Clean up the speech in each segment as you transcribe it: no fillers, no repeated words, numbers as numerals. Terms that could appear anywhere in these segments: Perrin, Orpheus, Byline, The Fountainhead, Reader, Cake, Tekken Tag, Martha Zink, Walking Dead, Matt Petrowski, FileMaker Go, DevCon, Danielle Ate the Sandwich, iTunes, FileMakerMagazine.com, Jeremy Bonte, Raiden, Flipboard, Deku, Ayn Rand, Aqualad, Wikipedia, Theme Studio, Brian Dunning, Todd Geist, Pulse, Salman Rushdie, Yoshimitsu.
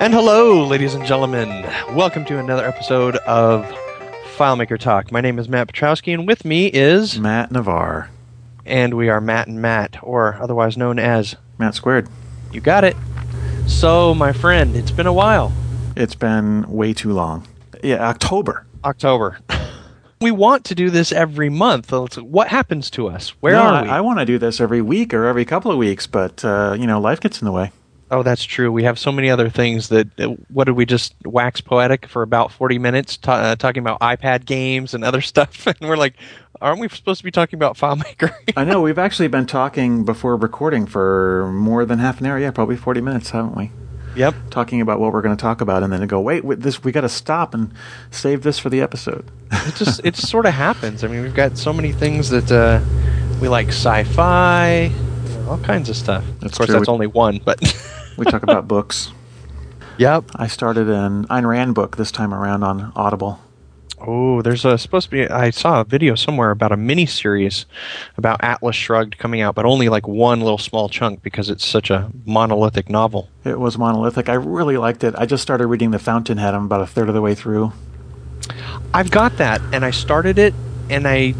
And hello, ladies and gentlemen. Welcome to another episode of FileMaker Talk. My name is Matt Petrowski, and with me is Matt Navarre. And we are Matt and Matt, or otherwise known as Matt Squared. You got it. So, my friend, it's been a while. It's been way too long. Yeah, October. We want to do this every month. What happens to us? Where are we? I want to do this every week or every couple of weeks, but, life gets in the way. Oh, that's true. We have so many other things that, what did we just wax poetic for about 40 minutes talking about iPad games and other stuff? And we're like, aren't we supposed to be talking about FileMaker? I know. We've actually been talking before recording for more than half an hour. Yeah, probably 40 minutes, haven't we? Yep. Talking about what we're going to talk about, and then go, wait, this, we got to stop and save this for the episode. It sort of happens. I mean, we've got so many things that we like, sci-fi, all kinds of stuff. Of course, that's only one, but... We talk about books. Yep. I started an Ayn Rand book this time around on Audible. Oh, there's supposed to be... I saw a video somewhere about a mini-series about Atlas Shrugged coming out, but only like one little small chunk because it's such a monolithic novel. It was monolithic. I really liked it. I just started reading The Fountainhead. I'm about a third of the way through. I've got that, and I started it, and I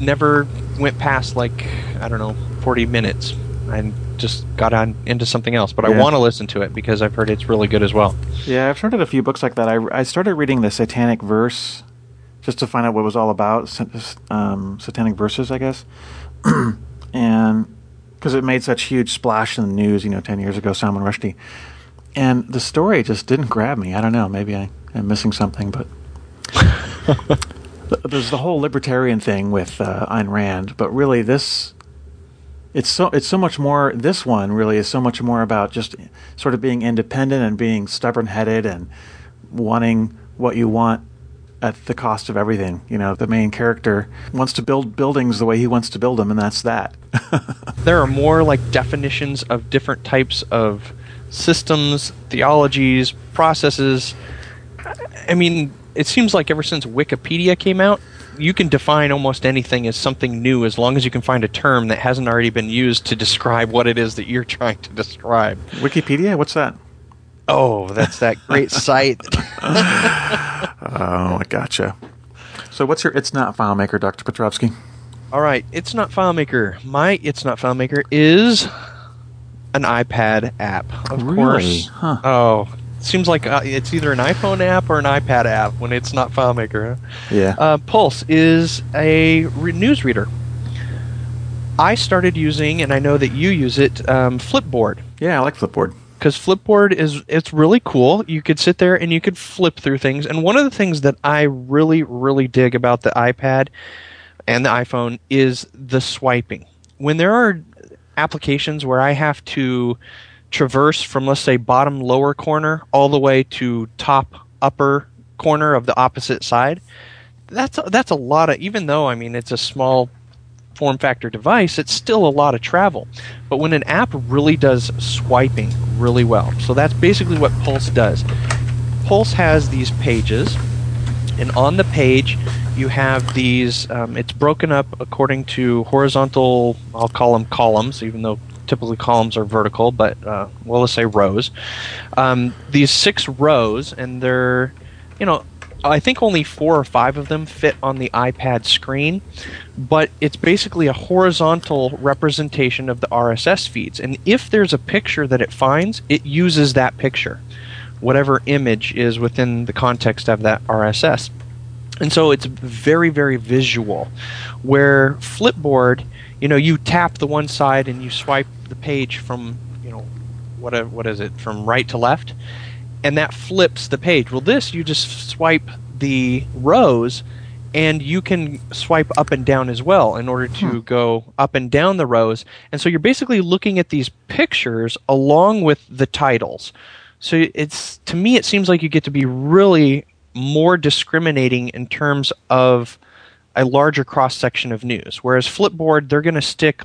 never went past 40 minutes. I just got on into something else, but yeah. I want to listen to it because I've heard it's really good as well. Yeah, I've started a few books like that. I started reading The Satanic Verse just to find out what it was all about, Satanic Verses, I guess, and because it made such huge splash in the news, 10 years ago, Salman Rushdie, and the story just didn't grab me. I don't know, maybe I am missing something, but there's the whole libertarian thing with Ayn Rand, but really this... This one really is so much more about just sort of being independent and being stubborn-headed and wanting what you want at the cost of everything. The main character wants to build buildings the way he wants to build them, and that's that. There are more definitions of different types of systems, theologies, processes. I mean, it seems like ever since Wikipedia came out, you can define almost anything as something new as long as you can find a term that hasn't already been used to describe what it is that you're trying to describe. Wikipedia? What's that? Oh, that's that great site. Oh, I gotcha. So what's your It's Not FileMaker, Dr. Petrowski? All right. It's Not FileMaker. My It's Not FileMaker is an iPad app, of course. Huh. Oh, seems like it's either an iPhone app or an iPad app when it's not FileMaker. Huh? Yeah. Pulse is a newsreader. I started using, and I know that you use it, Flipboard. Yeah, I like Flipboard. Because Flipboard it's really cool. You could sit there and you could flip through things. And one of the things that I really, really dig about the iPad and the iPhone is the swiping. When there are applications where I have to traverse from, let's say, bottom lower corner all the way to top upper corner of the opposite side, that's a lot of, even though, I mean, it's a small form factor device, it's still a lot of travel. But when an app really does swiping really well, so that's basically what Pulse does. Pulse has these pages, and on the page you have these, it's broken up according to horizontal, I'll call them columns, even though typically columns are vertical, but let's say rows. These 6 rows, and they're, I think only 4 or 5 of them fit on the iPad screen, but it's basically a horizontal representation of the RSS feeds. And if there's a picture that it finds, it uses that picture, whatever image is within the context of that RSS. And so it's very, very visual, where Flipboard, you tap the one side and you swipe the page from, what is it, from right to left, and that flips the page. Well, this, you just swipe the rows, and you can swipe up and down as well in order to go up and down the rows. And so you're basically looking at these pictures along with the titles. So it's, to me, it seems like you get to be really more discriminating in terms of a larger cross-section of news. Whereas Flipboard, they're going to stick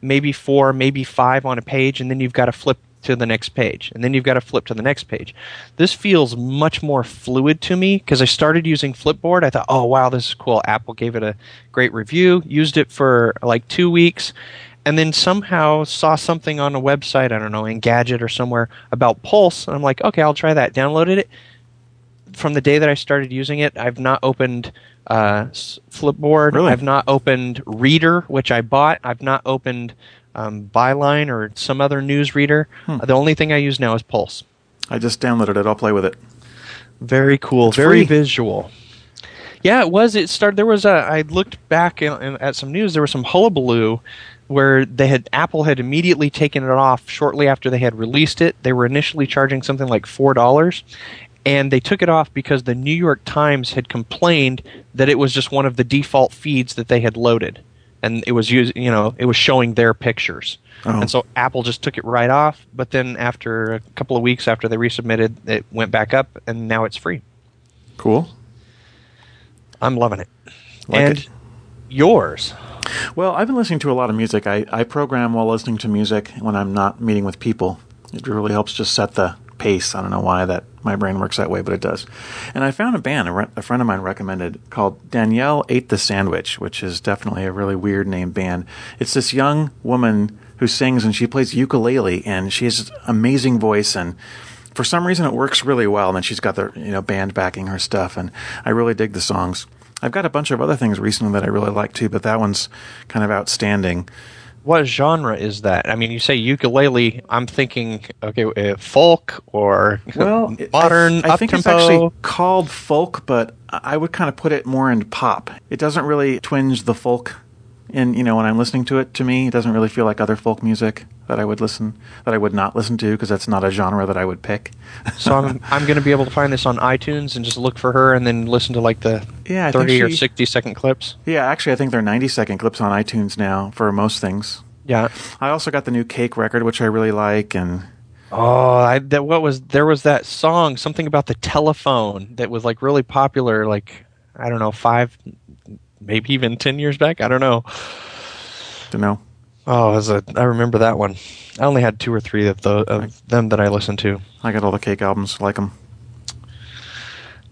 maybe 4, maybe 5 on a page, and then you've got to flip to the next page, and then you've got to flip to the next page. This feels much more fluid to me because I started using Flipboard. I thought, oh, wow, this is cool. Apple gave it a great review, used it for 2 weeks, and then somehow saw something on a website, I don't know, Engadget or somewhere, about Pulse, and I'm like, okay, I'll try that. Downloaded it. From the day that I started using it, I've not opened Flipboard. Really? I've not opened Reader, which I bought. I've not opened Byline or some other news reader. The only thing I use now is Pulse. I just downloaded it. I'll play with it. Very cool. It's very visual. Yeah, it was. It started. There was a. I looked back at some news. There was some hullabaloo where they had Apple had immediately taken it off shortly after they had released it. They were initially charging something like $4, and they took it off because the New York Times had complained that it was just one of the default feeds that they had loaded, and it was it was showing their pictures. Oh. And so Apple just took it right off, but then after a couple of weeks after they resubmitted, it went back up, and now it's free. Cool. I'm loving it. Yours. Well, I've been listening to a lot of music. I program while listening to music when I'm not meeting with people. It really helps just set the pace. I don't know why that my brain works that way, but it does. And I found a band a friend of mine recommended called Danielle Ate the Sandwich, which is definitely a really weird named band. It's this young woman who sings, and she plays ukulele, and she has an amazing voice, and for some reason it works really well. And then she's got the band backing her stuff, and I really dig the songs. I've got a bunch of other things recently that I really like too, but that one's kind of outstanding. What genre is that? I mean, you say ukulele. I'm thinking, okay, folk or modern, up-tempo. I think it's actually called folk, but I would kind of put it more into pop. It doesn't really twinge the folk, and when I'm listening to it, to me, it doesn't really feel like other folk music that I would not listen to, because that's not a genre that I would pick. So I'm going to be able to find this on iTunes and just look for her and then listen to like the 30 or 60-second clips? Yeah, actually I think they're 90-second clips on iTunes now for most things. Yeah. I also got the new Cake record, which I really like, and... there was that song, something about the telephone that was like really popular, like, I don't know, 5, maybe even 10 years back? I don't know. Oh, I remember that one. I only had 2 or 3 of them that I listened to. I got all the Cake albums. Like them.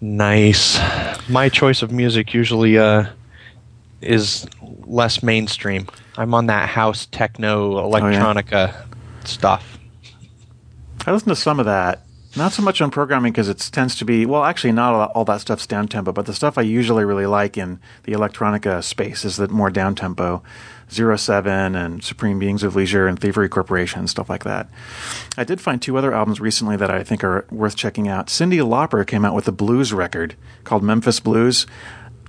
Nice. My choice of music usually is less mainstream. I'm on that house techno electronica stuff. I listen to some of that. Not so much on programming, because it tends to be... Well, actually, not all that stuff's down-tempo, but the stuff I usually really like in the electronica space is the more down-tempo. 07 and Supreme Beings of Leisure and Thievery Corporation, stuff like that. I did find 2 other albums recently that I think are worth checking out. Cyndi Lauper came out with a blues record called Memphis Blues.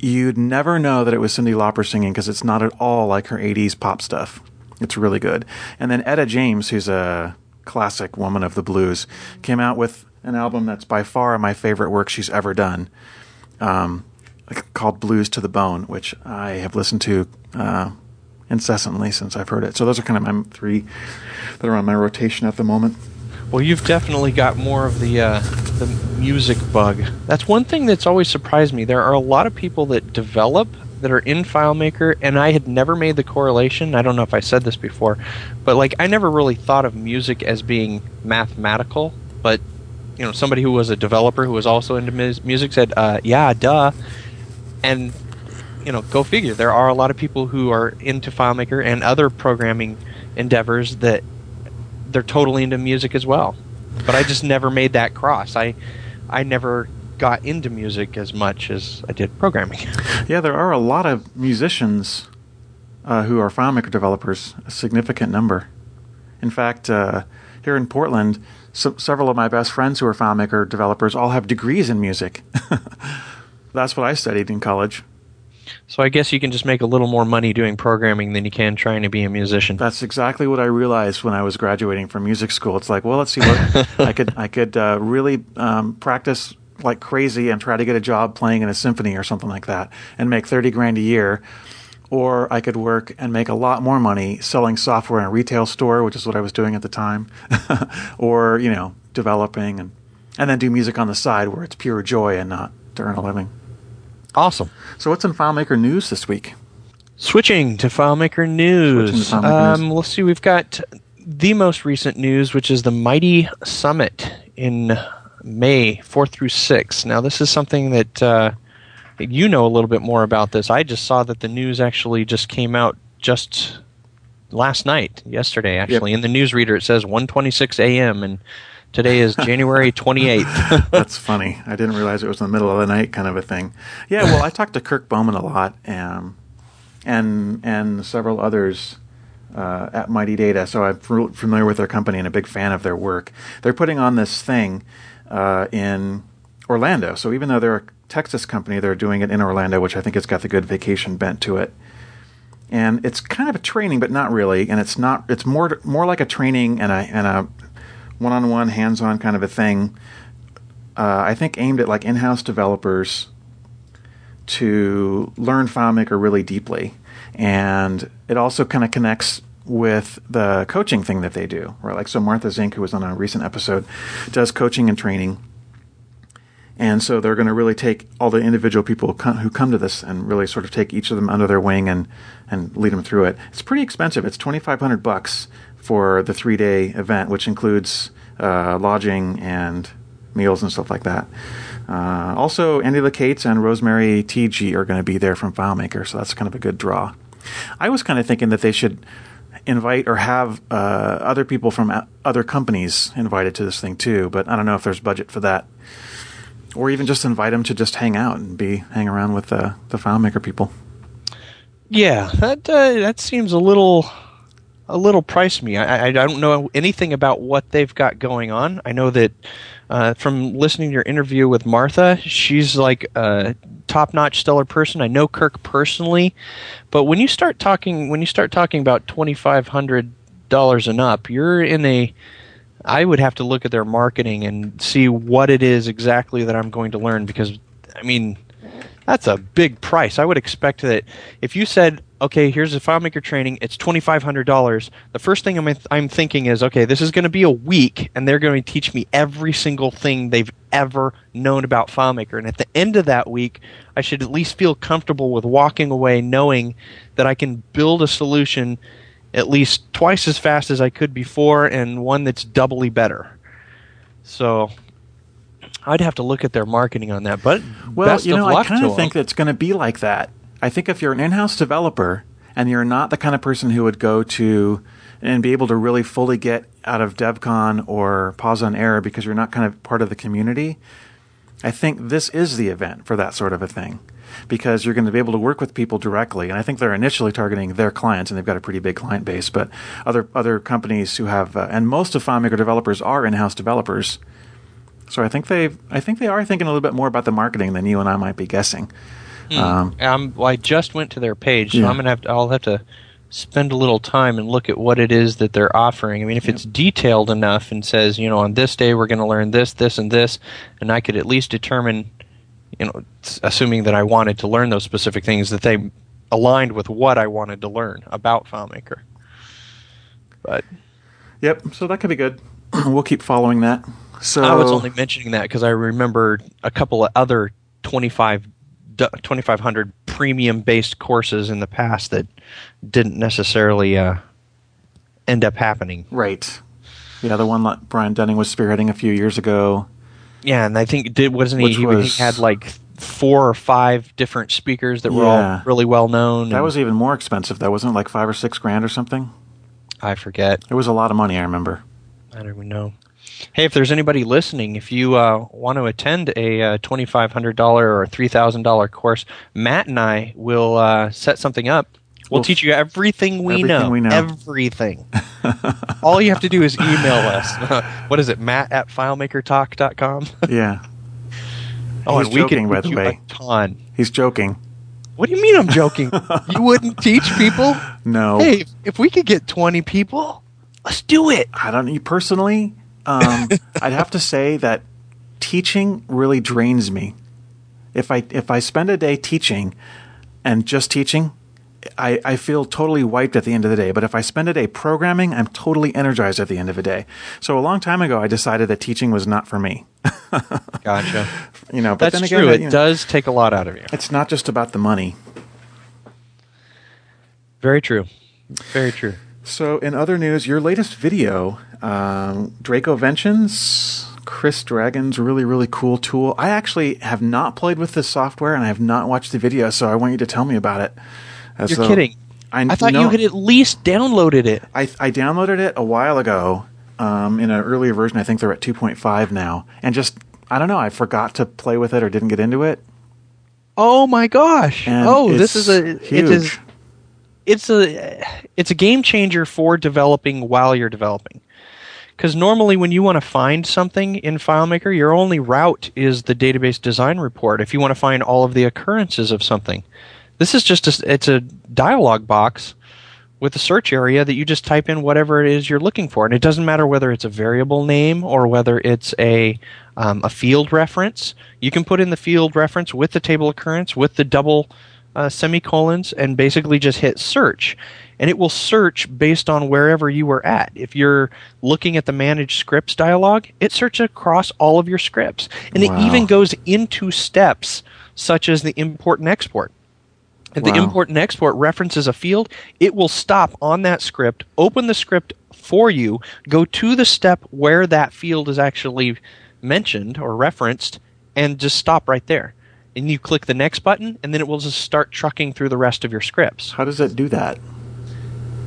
You'd never know that it was Cyndi Lauper singing, because it's not at all like her 80s pop stuff. It's really good. And then Etta James, who's a... classic woman of the blues, came out with an album that's by far my favorite work she's ever done, called Blues to the Bone, which I have listened to incessantly since I've heard it. So those are kind of my 3 that are on my rotation at the moment. Well, you've definitely got more of the music bug. That's one thing that's always surprised me. There are a lot of people that develop that are in FileMaker, and I had never made the correlation. I don't know if I said this before, but like I never really thought of music as being mathematical. But somebody who was a developer who was also into music said, "Yeah, duh." And go figure. There are a lot of people who are into FileMaker and other programming endeavors that they're totally into music as well. But I just never made that cross. I never got into music as much as I did programming. Yeah, there are a lot of musicians who are FileMaker developers, a significant number. In fact, here in Portland, several of my best friends who are FileMaker developers all have degrees in music. That's what I studied in college. So I guess you can just make a little more money doing programming than you can trying to be a musician. That's exactly what I realized when I was graduating from music school. It's like, well, let's see what I could really practice like crazy and try to get a job playing in a symphony or something like that and make $30,000 a year. Or I could work and make a lot more money selling software in a retail store, which is what I was doing at the time, or, developing and then do music on the side where it's pure joy and not to earn a living. Awesome. So what's in FileMaker news this week? Switching to FileMaker news. Let's see. We've got the most recent news, which is the Mighty Summit in May 4th through 6th. Now, this is something that a little bit more about this. I just saw that the news actually just came out just last night, yesterday, actually. Yep. In the newsreader, it says 1:26 a.m., and today is January 28th. That's funny. I didn't realize it was in the middle of the night kind of a thing. Yeah, well, I talked to Kirk Bowman a lot and several others at Mighty Data, so I'm familiar with their company and a big fan of their work. They're putting on this thing in Orlando. So even though they're a Texas company, they're doing it in Orlando, which I think has got the good vacation bent to it. And it's kind of a training, but not really. And it's more like a training and a one-on-one, hands-on kind of a thing. I think aimed at like in-house developers to learn FileMaker really deeply. And it also kind of connects with the coaching thing that they do, right? Like, so Martha Zink, who was on a recent episode, does coaching and training. And so they're going to really take all the individual people who come to this and really sort of take each of them under their wing and lead them through it. It's pretty expensive. It's $2,500 for the 3-day event, which includes lodging and meals and stuff like that. Also, Andy LaCates and Rosemary T.G. are going to be there from FileMaker, so that's kind of a good draw. I was kind of thinking that they should invite or have other people from other companies invited to this thing too, but I don't know if there's budget for that. Or even just invite them to just hang out and hang around with the FileMaker people. Yeah, that seems a little pricey to me. I don't know anything about what they've got going on. I know that from listening to your interview with Martha, she's like a top-notch, stellar person. I know Kirk personally, but when you start talking about $2,500 and up, you're in a I would have to look at their marketing and see what it is exactly that I'm going to learn, because, I mean, that's a big price. I would expect that if you said, okay, here's the FileMaker training, it's $2,500, the first thing I'm thinking is, okay, this is going to be a week, and they're going to teach me every single thing they've ever known about FileMaker. And at the end of that week, I should at least feel comfortable with walking away knowing that I can build a solution at least twice as fast as I could before, and one that's doubly better. So I'd have to look at their marketing on that. But well, you know, I kind of think that's going to be like that. I think if you're an in-house developer and you're not the kind of person who would go to and be able to really fully get out of DevCon or Pause on Air because you're not kind of part of the community, I think this is the event for that sort of a thing, because you're going to be able to work with people directly. And I think they're initially targeting their clients, and they've got a pretty big client base. But other companies who have and most of FileMaker developers are in-house developers. So I think they are thinking a little bit more about the marketing than you and I might be guessing. I just went to their page, so yeah. I'll have to spend a little time and look at what it is that they're offering. I mean, if it's detailed enough and says, you know, on this day we're going to learn this, this, and this, and I could at least determine, you know, assuming that I wanted to learn those specific things, that they aligned with what I wanted to learn about FileMaker. But yep, so that could be good. We'll keep following that. So I was only mentioning that because I remember a couple of other $2,500 premium-based courses in the past that didn't necessarily end up happening. Right. Yeah, the one that Brian Dunning was spearheading a few years ago. Yeah, and I think he had like 4 or 5 different speakers that were all really well known. That was even more expensive, though, wasn't it? Like $5,000 or $6,000 or something. I forget. It was a lot of money. I remember. I don't even know. Hey, if there's anybody listening, if you want to attend a $2,500 or $3,000 course, Matt and I will set something up. We'll teach you everything we know. Everything. All you have to do is email us. What is it, matt@filemakertalk.com? Yeah. Oh, he's joking, by the way. He's joking. What do you mean I'm joking? You wouldn't teach people? No. Hey, if we could get 20 people, let's do it. I don't know. Personally, I'd have to say that teaching really drains me. If I spend a day teaching and just teaching, I feel totally wiped at the end of the day. But if I spend a day programming, I'm totally energized at the end of the day. So a long time ago, I decided that teaching was not for me. Gotcha. You know, but that's then again, true. It does take a lot out of you. It's not just about the money. Very true. Very true. So in other news, your latest video, Dracoventions, Chris Dragon's really, really cool tool. I actually have not played with this software, and I have not watched the video, so I want you to tell me about it. You're kidding. I thought you had at least downloaded it. I downloaded it a while ago in an earlier version. I think they're at 2.5 now. And just, I don't know, I forgot to play with it or didn't get into it. Oh, my gosh. And huge. It's a game changer for developing while you're developing. Because normally when you want to find something in FileMaker, your only route is the database design report if you want to find all of the occurrences of something. This is just it's a dialog box with a search area that you just type in whatever it is you're looking for. And it doesn't matter whether it's a variable name or whether it's a field reference. You can put in the field reference with the table occurrence, with the double semicolons, and basically just hit search. And it will search based on wherever you were at. If you're looking at the Manage Scripts dialog, it searches across all of your scripts. And It even goes into steps such as the import and export. If the import and export references a field, it will stop on that script, open the script for you, go to the step where that field is actually mentioned or referenced, and just stop right there. And you click the next button, and then it will just start trucking through the rest of your scripts. How does it do that?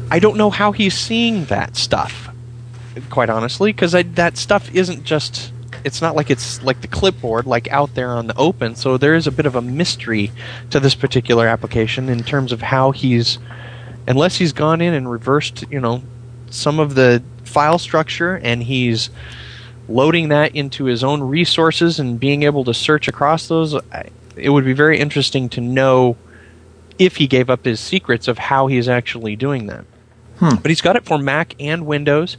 I don't know how he's seeing that stuff, quite honestly, because that stuff isn't just... It's not like it's like the clipboard, like out there on the open. So there is a bit of a mystery to this particular application in terms of how he's, unless he's gone in and reversed, some of the file structure and he's loading that into his own resources and being able to search across those. It would be very interesting to know if he gave up his secrets of how he's actually doing that. But he's got it for Mac and Windows.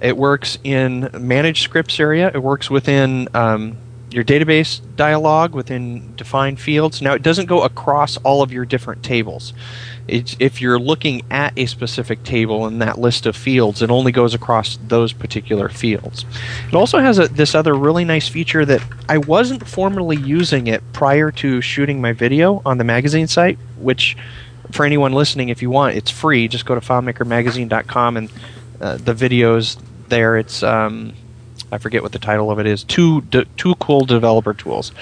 It works in Manage Scripts area. It works within your database dialog, within defined fields. Now, it doesn't go across all of your different tables. If you're looking at a specific table in that list of fields, it only goes across those particular fields. It also has this other really nice feature that I wasn't formally using it prior to shooting my video on the magazine site, which... For anyone listening, if you want, it's free. Just go to FileMakerMagazine.com and the videos there. It's I forget what the title of it is. Two cool developer tools.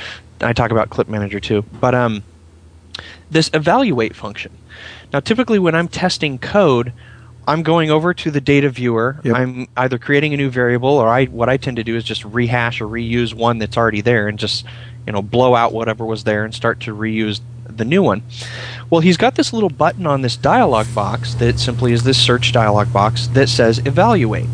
I talk about Clip Manager too. But this evaluate function. Now, typically when I'm testing code, I'm going over to the data viewer. Yep. I'm either creating a new variable, or what I tend to do is just rehash or reuse one that's already there, and just blow out whatever was there and start to reuse the new one. Well, he's got this little button on this dialog box that simply is this search dialog box that says evaluate.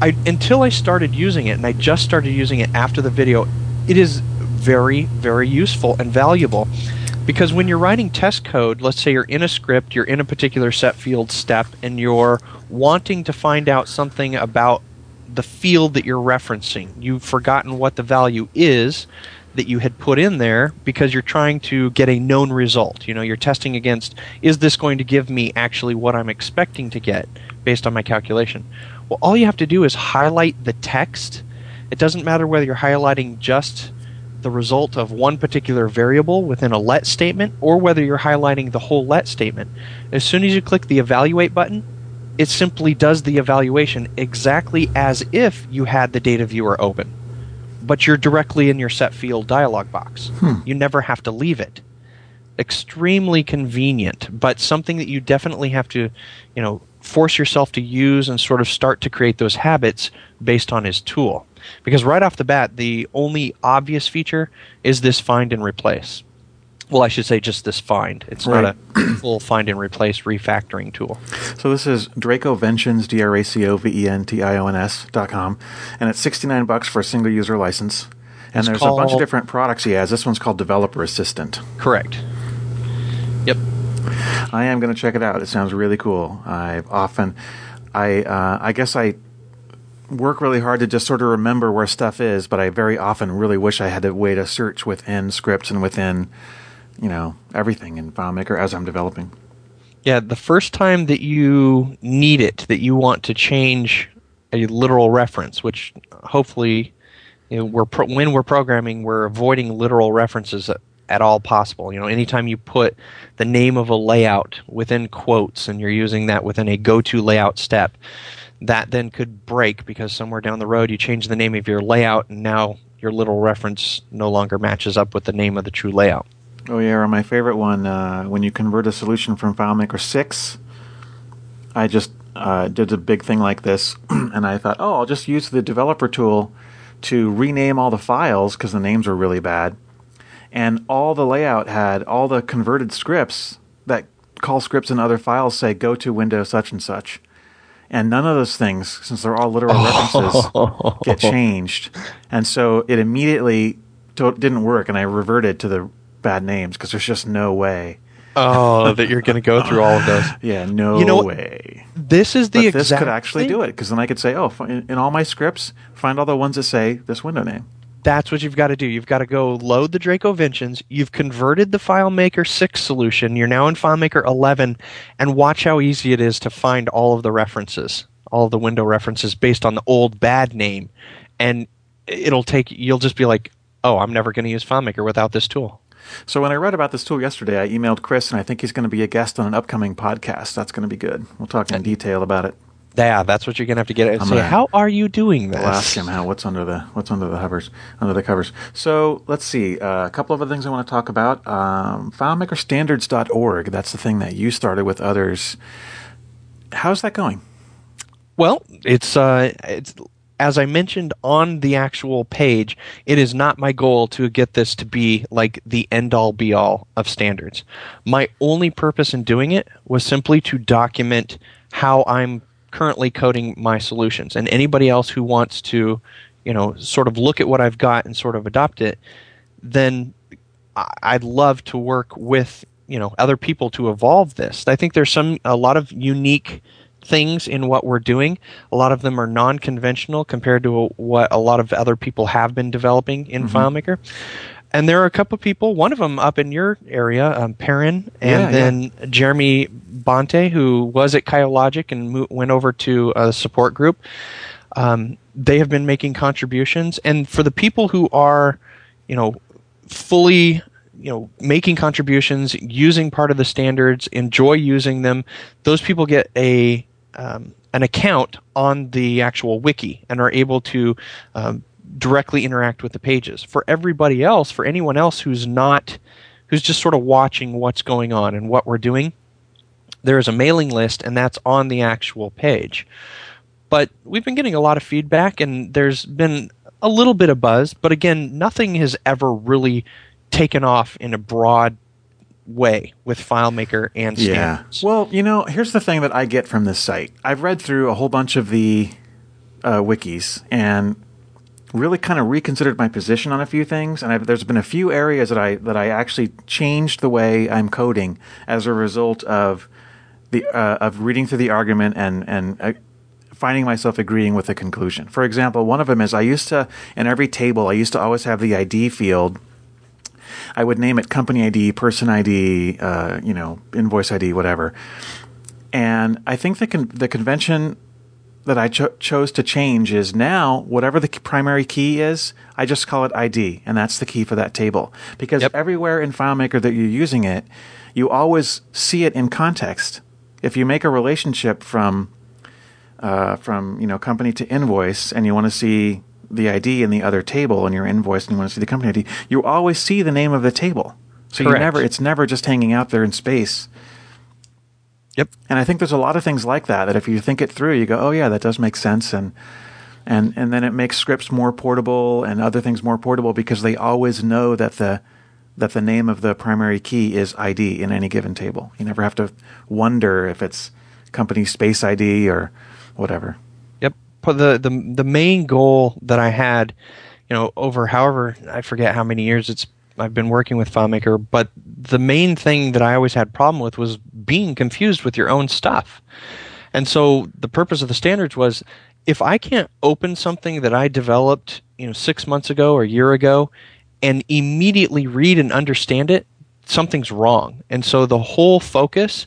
Until I started using it, and I just started using it after the video, it is very, very useful and valuable, because when you're writing test code, let's say you're in a script, you're in a particular set field step, and you're wanting to find out something about the field that you're referencing. You've forgotten what the value is that you had put in there because you're trying to get a known result. You're testing against, is this going to give me actually what I'm expecting to get based on my calculation? Well, all you have to do is highlight the text. It doesn't matter whether you're highlighting just the result of one particular variable within a let statement or whether you're highlighting the whole let statement. As soon as you click the evaluate button, it simply does the evaluation exactly as if you had the data viewer open. But you're directly in your set field dialog box. You never have to leave it. Extremely convenient, but something that you definitely have to, force yourself to use and sort of start to create those habits based on his tool. Because right off the bat, the only obvious feature is this find and replace. Well, I should say just this find. It's not a full find and replace refactoring tool. So this is Dracoventions, DracoVentions.com, and it's $69 for a single user license. And there's a bunch of different products he has. This one's called Developer Assistant. Correct. Yep. I am going to check it out. It sounds really cool. I guess I work really hard to just sort of remember where stuff is, but I very often really wish I had a way to search within scripts and within everything in FileMaker as I'm developing. Yeah, the first time that you need it, that you want to change a literal reference, which hopefully when we're programming, we're avoiding literal references at all possible. Anytime you put the name of a layout within quotes and you're using that within a go-to layout step, that then could break because somewhere down the road you change the name of your layout and now your literal reference no longer matches up with the name of the true layout. Oh yeah, or my favorite one, when you convert a solution from FileMaker 6, I just did a big thing like this, and I thought, oh, I'll just use the developer tool to rename all the files, because the names were really bad, and all the layout had all the converted scripts that call scripts and other files say, go to window such and such. And none of those things, since they're all literal references, get changed. And so it immediately didn't work, and I reverted to the bad names because there's just no way. Oh, that you're going to go through all of those. Yeah, no way. This is the exact thing. This could actually do it, because then I could say, oh, in all my scripts, find all the ones that say this window name. That's what you've got to do. You've got to go load the Dracoventions. You've converted the FileMaker 6 solution. You're now in FileMaker 11, and watch how easy it is to find all of the references, all of the window references based on the old bad name. And you'll just be like, oh, I'm never going to use FileMaker without this tool. So when I read about this tool yesterday, I emailed Chris, and I think he's going to be a guest on an upcoming podcast. That's going to be good. We'll talk in detail about it. Yeah, that's what you're gonna have to get at. So how are you doing this? I'll ask him what's under the covers. So let's see, a couple of other things I want to talk about. FileMakerStandards.org. That's the thing that you started with others. How's that going? Well, it's as I mentioned on the actual page, it is not my goal to get this to be like the end-all be-all of standards. My only purpose in doing it was simply to document how I'm currently coding my solutions, and anybody else who wants to, sort of look at what I've got and sort of adopt it, then I'd love to work with, other people to evolve this. I think there's a lot of unique things in what we're doing. A lot of them are non-conventional compared to what a lot of other people have been developing in FileMaker. And there are a couple of people, one of them up in your area, Perrin, and then Jeremy Bonte, who was at Kyologic and went over to a support group. They have been making contributions. And for the people who are, fully, making contributions, using part of the standards, enjoy using them, those people get an account on the actual wiki and are able to directly interact with the pages. For everybody else, for anyone else who's just sort of watching what's going on and what we're doing, there is a mailing list, and that's on the actual page. But we've been getting a lot of feedback, and there's been a little bit of buzz, but again, nothing has ever really taken off in a broad way with FileMaker and standards. Yeah. Well, here's the thing that I get from this site. I've read through a whole bunch of the wikis, and really kind of reconsidered my position on a few things, and there's been a few areas that I actually changed the way I'm coding as a result of the of reading through the argument and finding myself agreeing with the conclusion. For example, one of them is in every table, I used to always have the ID field. I would name it company ID, person ID, invoice ID, whatever. And I think the convention that I chose to change is now whatever the primary key is, I just call it ID, and that's the key for that table. Because everywhere in FileMaker that you're using it, you always see it in context. If you make a relationship from company to invoice, and you want to see the ID in the other table in your invoice, and you want to see the company ID, you always see the name of the table. So it's never just hanging out there in space. Yep. And I think there's a lot of things like that if you think it through, you go, oh yeah, that does make sense, and then it makes scripts more portable and other things more portable because they always know that the name of the primary key is ID in any given table. You never have to wonder if it's company space ID or whatever. Yep. But the main goal that I had, over however, I forget how many years I've been working with FileMaker, but the main thing that I always had problem with was being confused with your own stuff. And so the purpose of the standards was, if I can't open something that I developed 6 months ago or a year ago and immediately read and understand it, something's wrong. And so the whole focus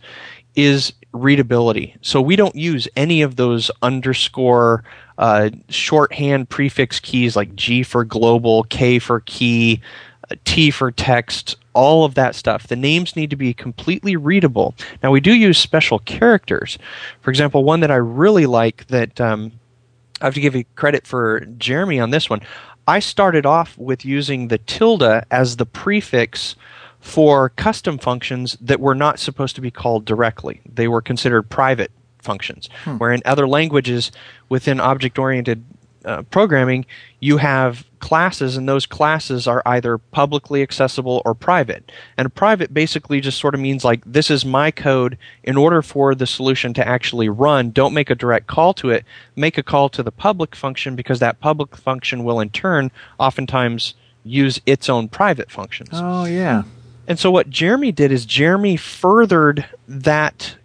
is readability. So we don't use any of those underscore shorthand prefix keys like G for global, K for key, T for text, all of that stuff. The names need to be completely readable. Now, we do use special characters. For example, one that I really like that I have to give you credit for, Jeremy, on this one. I started off with using the tilde as the prefix for custom functions that were not supposed to be called directly. They were considered private functions, where in other languages within object-oriented programming, you have classes, and those classes are either publicly accessible or private. And private basically just sort of means like, this is my code. In order for the solution to actually run, don't make a direct call to it. Make a call to the public function, because that public function will in turn oftentimes use its own private functions. Oh, yeah. And so what Jeremy did is Jeremy furthered that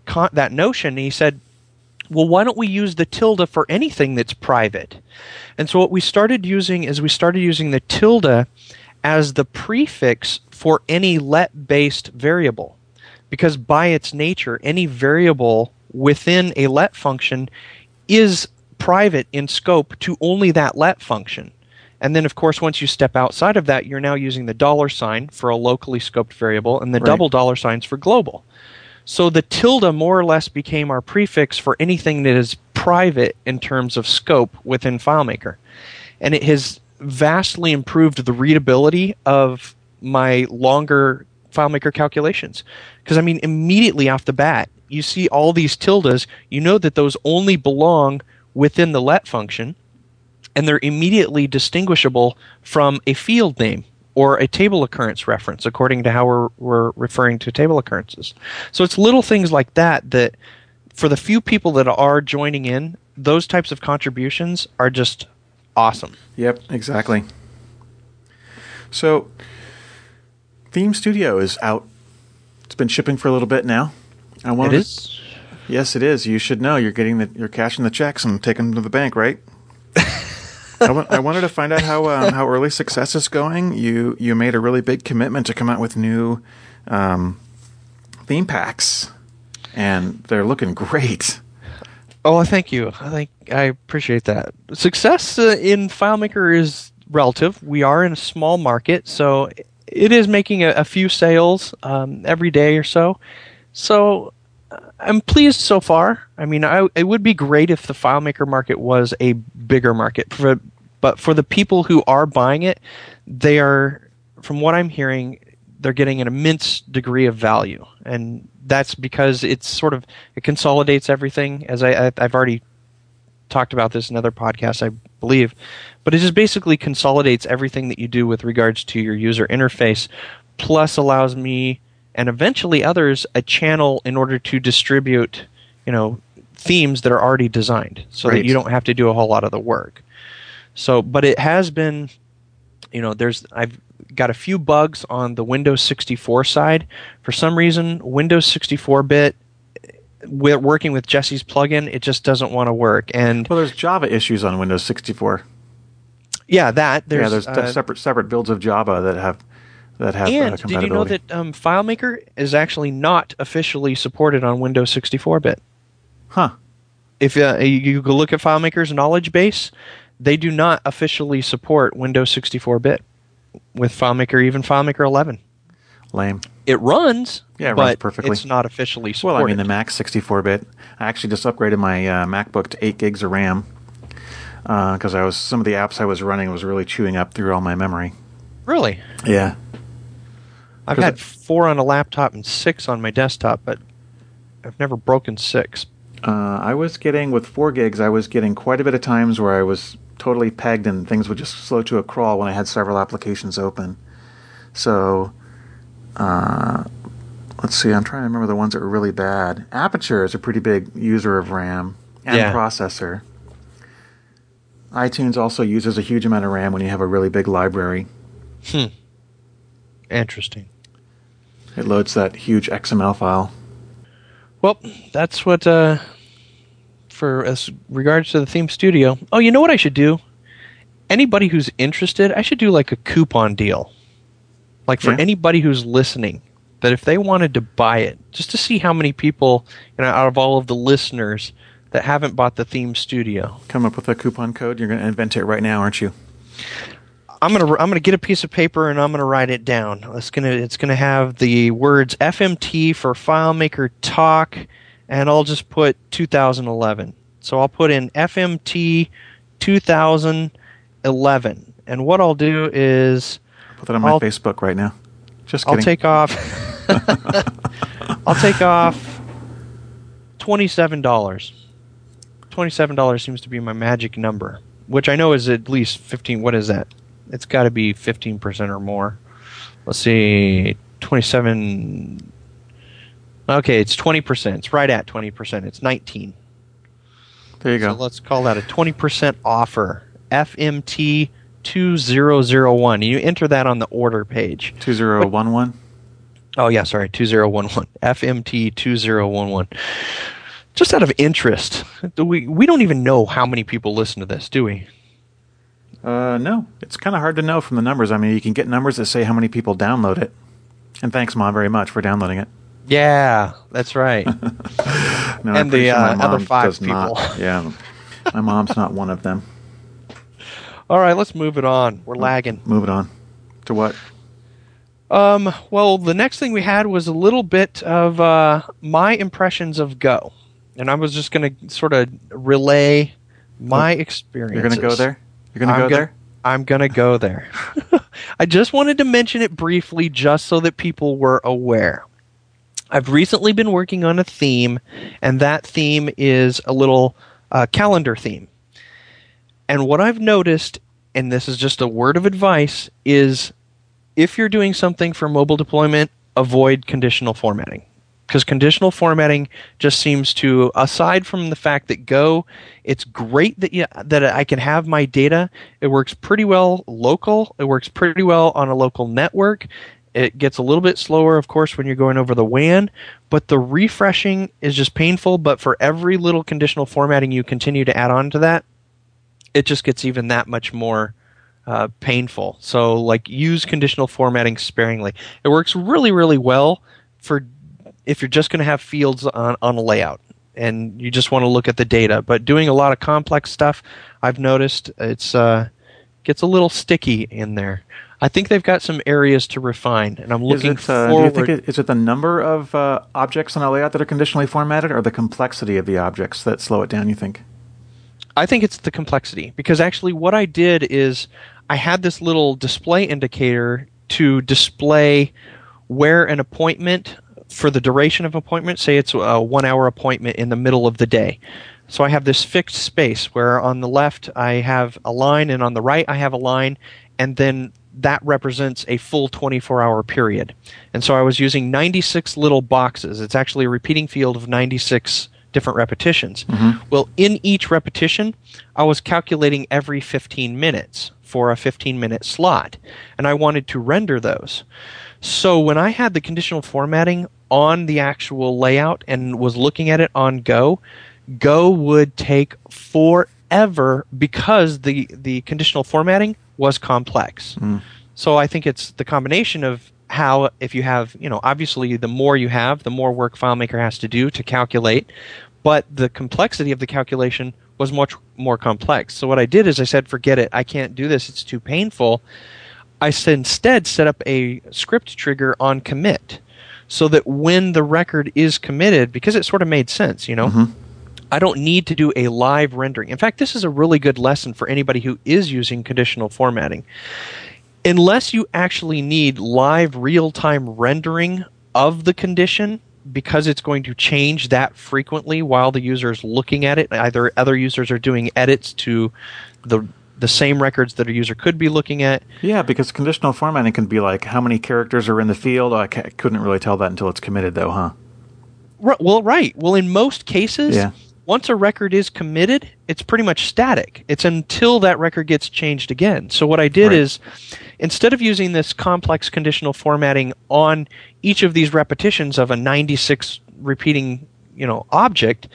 notion. He said, well, why don't we use the tilde for anything that's private? And so what we started using is we started using the tilde as the prefix for any let-based variable, because by its nature, any variable within a let function is private in scope to only that let function. And then, of course, once you step outside of that, you're now using the $sign for a locally scoped variable and the double $signs for global. So the tilde more or less became our prefix for anything that is private in terms of scope within FileMaker. And it has vastly improved the readability of my longer FileMaker calculations. Because, I mean, immediately off the bat, you see all these tildes. You know that those only belong within the let function, and they're immediately distinguishable from a field name or a table occurrence reference, according to how we're referring to table occurrences. So it's little things like that that, for the few people that are joining in, those types of contributions are just awesome. Yep, exactly. So Theme Studio is out. It's been shipping for a little bit now. It is? Yes, it is. You should know. You're cashing the checks and taking them to the bank, right? I wanted to find out how early success is going. You made a really big commitment to come out with new theme packs, and they're looking great. Oh, thank you. I appreciate that. Success in FileMaker is relative. We are in a small market, so it is making a few sales every day or so. So I'm pleased so far. I mean, it would be great if the FileMaker market was a bigger market, but for the people who are buying it, they are, from what I'm hearing, they're getting an immense degree of value, and that's because it's sort of, it consolidates everything. As I've already talked about this in other podcasts, I believe, but it just basically consolidates everything that you do with regards to your user interface, plus allows me and eventually others a channel in order to distribute, themes that are already designed, so that you don't have to do a whole lot of the work. So, but it has been, I've got a few bugs on the Windows 64 side. For some reason, Windows 64-bit, we're working with Jesse's plugin, it just doesn't want to work. And well, there's Java issues on Windows 64. Yeah, there's separate builds of Java that have. And did you know that FileMaker is actually not officially supported on Windows 64-bit? Huh. If you look at FileMaker's knowledge base, they do not officially support Windows 64-bit with FileMaker, even FileMaker 11. Lame. It runs, runs perfectly. It's not officially supported. Well, I mean, the Mac 64-bit. I actually just upgraded my MacBook to 8 gigs of RAM because some of the apps I was running was really chewing up through all my memory. Really? Yeah. I've had 4 on a laptop and 6 on my desktop, but I've never broken 6. I was getting, with 4 gigs, I was getting quite a bit of times where I was totally pegged and things would just slow to a crawl when I had several applications open. So, let's see, I'm trying to remember the ones that were really bad. Aperture is a pretty big user of RAM and processor. iTunes also uses a huge amount of RAM when you have a really big library. Interesting. It loads that huge XML file. Well, that's what, for as regards to the Theme Studio. Oh, you know what I should do? Anybody who's interested, I should do like a coupon deal. Like for anybody who's listening, that if they wanted to buy it, just to see how many people, out of all of the listeners that haven't bought the Theme Studio. Come up with a coupon code. You're going to invent it right now, aren't you? I'm gonna get a piece of paper and I'm gonna write it down. It's gonna have the words FMT for FileMaker Talk, and I'll just put 2011. So I'll put in FMT 2011, and what I'll do is I'll put that on my Facebook right now. Just kidding. I'll take off. I'll take off $27. $27 seems to be my magic number, which I know is at least 15. What is that? It's got to be 15% or more. Let's see, 27. Okay, it's 20%. It's right at 20%. It's 19. There you go. So let's call that a 20% offer. FMT 2001. You enter that on the order page. 2011. Oh yeah, sorry, 2011. FMT 2011. Just out of interest, we don't even know how many people listen to this, do we? No, it's kind of hard to know from the numbers. I mean, you can get numbers that say how many people download it. And thanks, Mom, very much for downloading it. Yeah, that's right. No, and the other 5 people. Not, yeah, my mom's not one of them. All right, let's move it on. We're lagging. Move it on. To what? Well, the next thing we had was a little bit of my impressions of Go. And I was just going to sort of relay my experiences. You're going to go there? You're going to go there? I'm going to go there. I just wanted to mention it briefly just so that people were aware. I've recently been working on a theme, and that theme is a little calendar theme. And what I've noticed, and this is just a word of advice, is if you're doing something for mobile deployment, avoid conditional formatting. Because conditional formatting just seems to, aside from the fact that Go, it's great that I can have my data. It works pretty well local. It works pretty well on a local network. It gets a little bit slower, of course, when you're going over the WAN. But the refreshing is just painful. But for every little conditional formatting you continue to add on to that, it just gets even that much more painful. So, like, use conditional formatting sparingly. It works really, really well for if you're just going to have fields on a layout and you just want to look at the data. But doing a lot of complex stuff, I've noticed it's gets a little sticky in there. I think they've got some areas to refine, and I'm looking forward. Do you think is it the number of objects on a layout that are conditionally formatted or the complexity of the objects that slow it down, you think? I think it's the complexity, because actually what I did is I had this little display indicator to display where an appointment for the duration of appointment, say it's a 1-hour appointment in the middle of the day. So I have this fixed space where on the left I have a line and on the right I have a line, and then that represents a full 24-hour period. And so I was using 96 little boxes. It's actually a repeating field of 96 different repetitions. Mm-hmm. Well, in each repetition, I was calculating every 15 minutes for a 15-minute slot, and I wanted to render those. So when I had the conditional formatting on the actual layout and was looking at it on Go, Go would take forever because the conditional formatting was complex. Mm. So I think it's the combination of how if you have, obviously the more you have, the more work FileMaker has to do to calculate, but the complexity of the calculation was much more complex. So what I did is I said, forget it, I can't do this, it's too painful. I instead set up a script trigger on commit so that when the record is committed, because it sort of made sense, mm-hmm. I don't need to do a live rendering. In fact, this is a really good lesson for anybody who is using conditional formatting. Unless you actually need live real-time rendering of the condition, because it's going to change that frequently while the user is looking at it, either other users are doing edits to the same records that a user could be looking at. Yeah, because conditional formatting can be like how many characters are in the field. I couldn't really tell that until it's committed, though, huh? Right. Well, in most cases, once a record is committed, it's pretty much static. It's until that record gets changed again. So what I did is, instead of using this complex conditional formatting on each of these repetitions of a 96 repeating, object,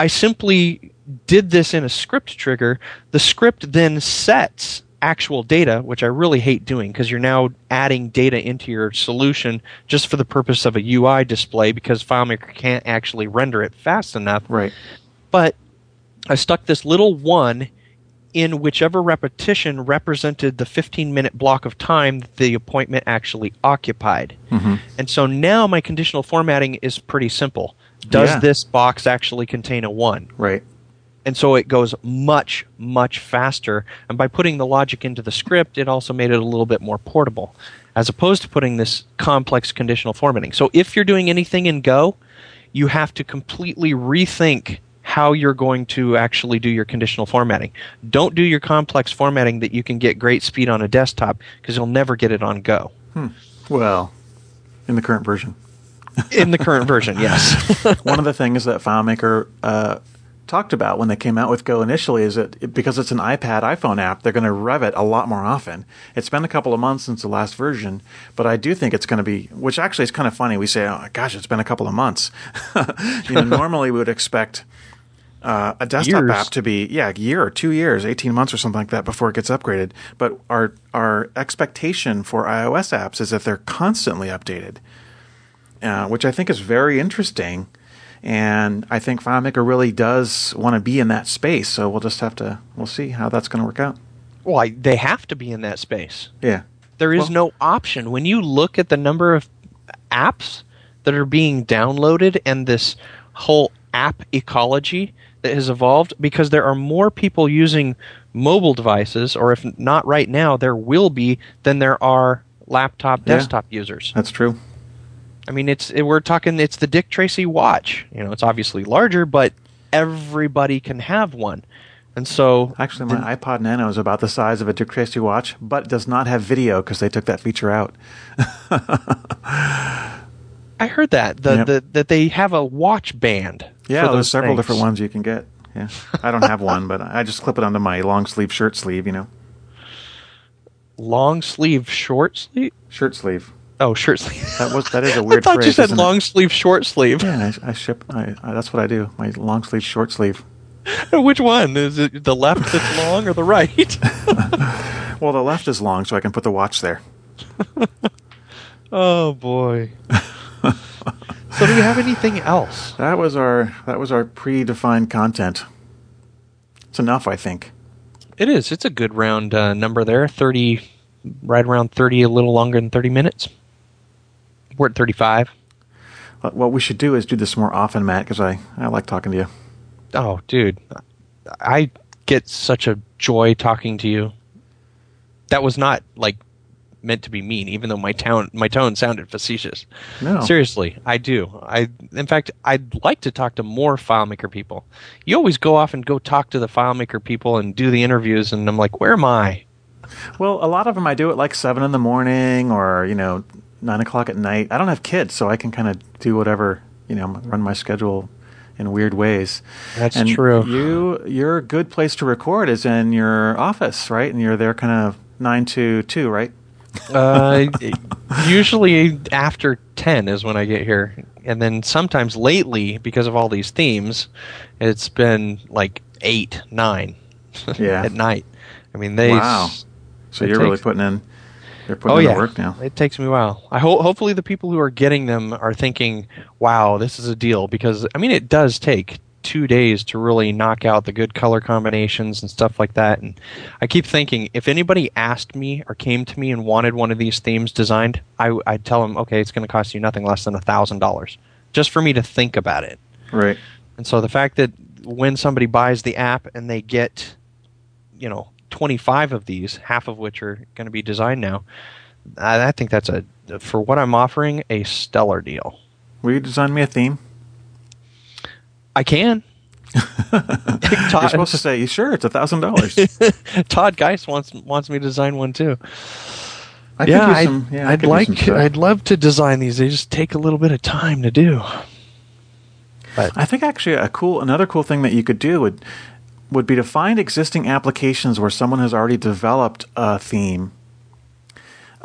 I simply did this in a script trigger. The script then sets actual data, which I really hate doing because you're now adding data into your solution just for the purpose of a UI display because FileMaker can't actually render it fast enough. Right. But I stuck this little one in whichever repetition represented the 15-minute block of time that the appointment actually occupied. Mm-hmm. And so now my conditional formatting is pretty simple. Does this box actually contain a 1? Right. And so it goes much, much faster. And by putting the logic into the script, it also made it a little bit more portable, as opposed to putting this complex conditional formatting. So if you're doing anything in Go, you have to completely rethink how you're going to actually do your conditional formatting. Don't do your complex formatting that you can get great speed on a desktop, because you'll never get it on Go. Well, in the current version. In the current version, yes. One of the things that FileMaker talked about when they came out with Go initially is that because it's an iPad, iPhone app, they're going to rev it a lot more often. It's been a couple of months since the last version, but I do think it's going to be, which actually is kind of funny. We say, oh, gosh, it's been a couple of months. You know, normally we would expect a desktop app to be, a year or 2 years, 18 months or something like that before it gets upgraded. But our expectation for iOS apps is that they're constantly updated, which I think is very interesting. And I think FileMaker really does want to be in that space. So we'll just have to, we'll see how that's going to work out. Well, they have to be in that space. Yeah. There is no option. When you look at the number of apps that are being downloaded and this whole app ecology that has evolved, because there are more people using mobile devices, or if not right now, there will be, than there are laptop, desktop users. That's true. I mean, we're talking, it's the Dick Tracy watch. You know, it's obviously larger, but everybody can have one. And so, actually, my iPod Nano is about the size of a Dick Tracy watch, but does not have video because they took that feature out. I heard that that they have a watch band. Yeah, there's several different ones you can get. Yeah, I don't have one, but I just clip it onto my long sleeve shirt sleeve. You know, long sleeve short sleeve shirt sleeve. Oh, shirt sleeve. That is a weird phrase. I thought you said long sleeve short sleeve. Yeah, I ship. That's what I do. My long sleeve short sleeve. Which one is it? The left that's long or the right? Well, the left is long, so I can put the watch there. Oh boy. So do you have anything else? That was our predefined content. It's enough, I think. It is. It's a good round number there. 30, right around 30, a little longer than 30 minutes. We're at 35. What we should do is do this more often, Matt, because I like talking to you. Oh, dude. I get such a joy talking to you. That was not, meant to be mean, even though my tone sounded facetious. No. Seriously, I do. I'd like to talk to more FileMaker people. You always go off and go talk to the FileMaker people and do the interviews, and I'm like, where am I? Well, a lot of them I do at 7 in the morning or, 9 o'clock at night. I don't have kids, so I can kind of do whatever, run my schedule in weird ways. That's true. Your good place to record is in your office, right? And you're there kind of 9 to 2, right? Usually after 10 is when I get here. And then sometimes lately, because of all these themes, it's been 8, 9 at night. I mean, wow. So you're really putting in work now. It takes me a while. Hopefully the people who are getting them are thinking, wow, this is a deal. Because, I mean, it does take 2 days to really knock out the good color combinations and stuff like that. And I keep thinking, if anybody asked me or came to me and wanted one of these themes designed, I'd tell them, okay, it's going to cost you nothing less than $1,000 just for me to think about it. Right. And so the fact that when somebody buys the app and they get, 25 of these, half of which are going to be designed now, I think that's for what I'm offering, a stellar deal. Will you design me a theme? I can. You're supposed to say, you sure? It's $1,000. Todd Geist wants me to design one too. I'd love to design these. They just take a little bit of time to do. But I think actually another cool thing that you could do would be to find existing applications where someone has already developed a theme.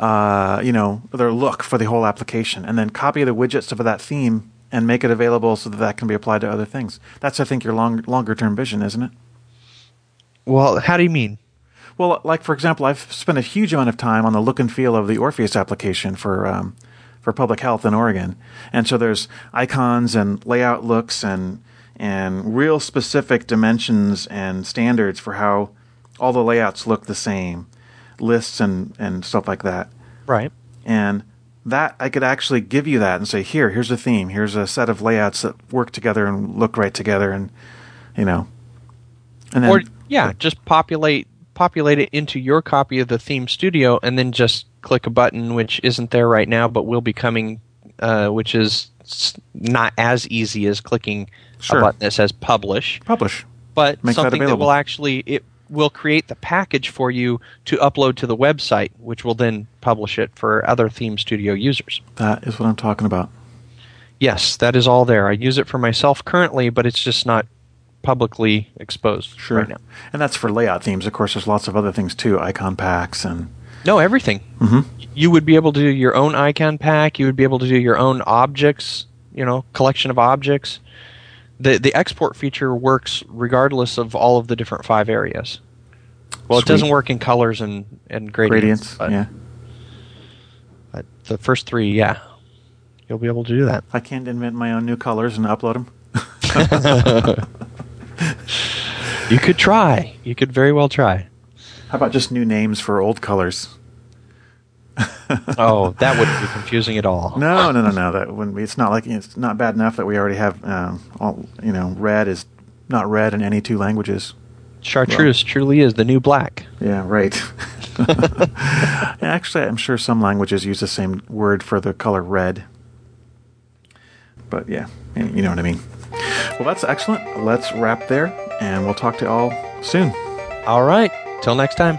Their look for the whole application, and then copy the widgets of that theme and make it available so that can be applied to other things. That's, I think, your longer-term vision, isn't it? Well, how do you mean? Well, for example, I've spent a huge amount of time on the look and feel of the Orpheus application for public health in Oregon. And so there's icons and layout looks and real specific dimensions and standards for how all the layouts look the same, lists and stuff like that. Right. And that I could actually give you that and say, here's a theme, here's a set of layouts that work together and look right together, and And then, or yeah, just populate it into your copy of the Theme Studio, and then just click a button which isn't there right now, but will be coming, which is not as easy as clicking a button that says publish. But makes something that will actually will create the package for you to upload to the website, which will then publish it for other Theme Studio users. That is what I'm talking about. Yes, that is all there. I use it for myself currently, but it's just not publicly exposed right now. And that's for layout themes. Of course, there's lots of other things too, icon packs and... No, everything. Mm-hmm. You would be able to do your own icon pack. You would be able to do your own objects, you know, collection of objects. The export feature works regardless of all of the different five areas. Well, it doesn't work in colors and gradients. But the first three, you'll be able to do that. I can't invent my own new colors and upload them. You could try. You could very well try. How about just new names for old colors? Oh, that wouldn't be confusing at all. No. That wouldn't be. It's not like it's not bad enough that we already have red is not red in any two languages. Chartreuse truly is the new black. Yeah, right. Actually, I'm sure some languages use the same word for the color red. But yeah, you know what I mean. Well, that's excellent. Let's wrap there, and we'll talk to you all soon. All right. Till next time.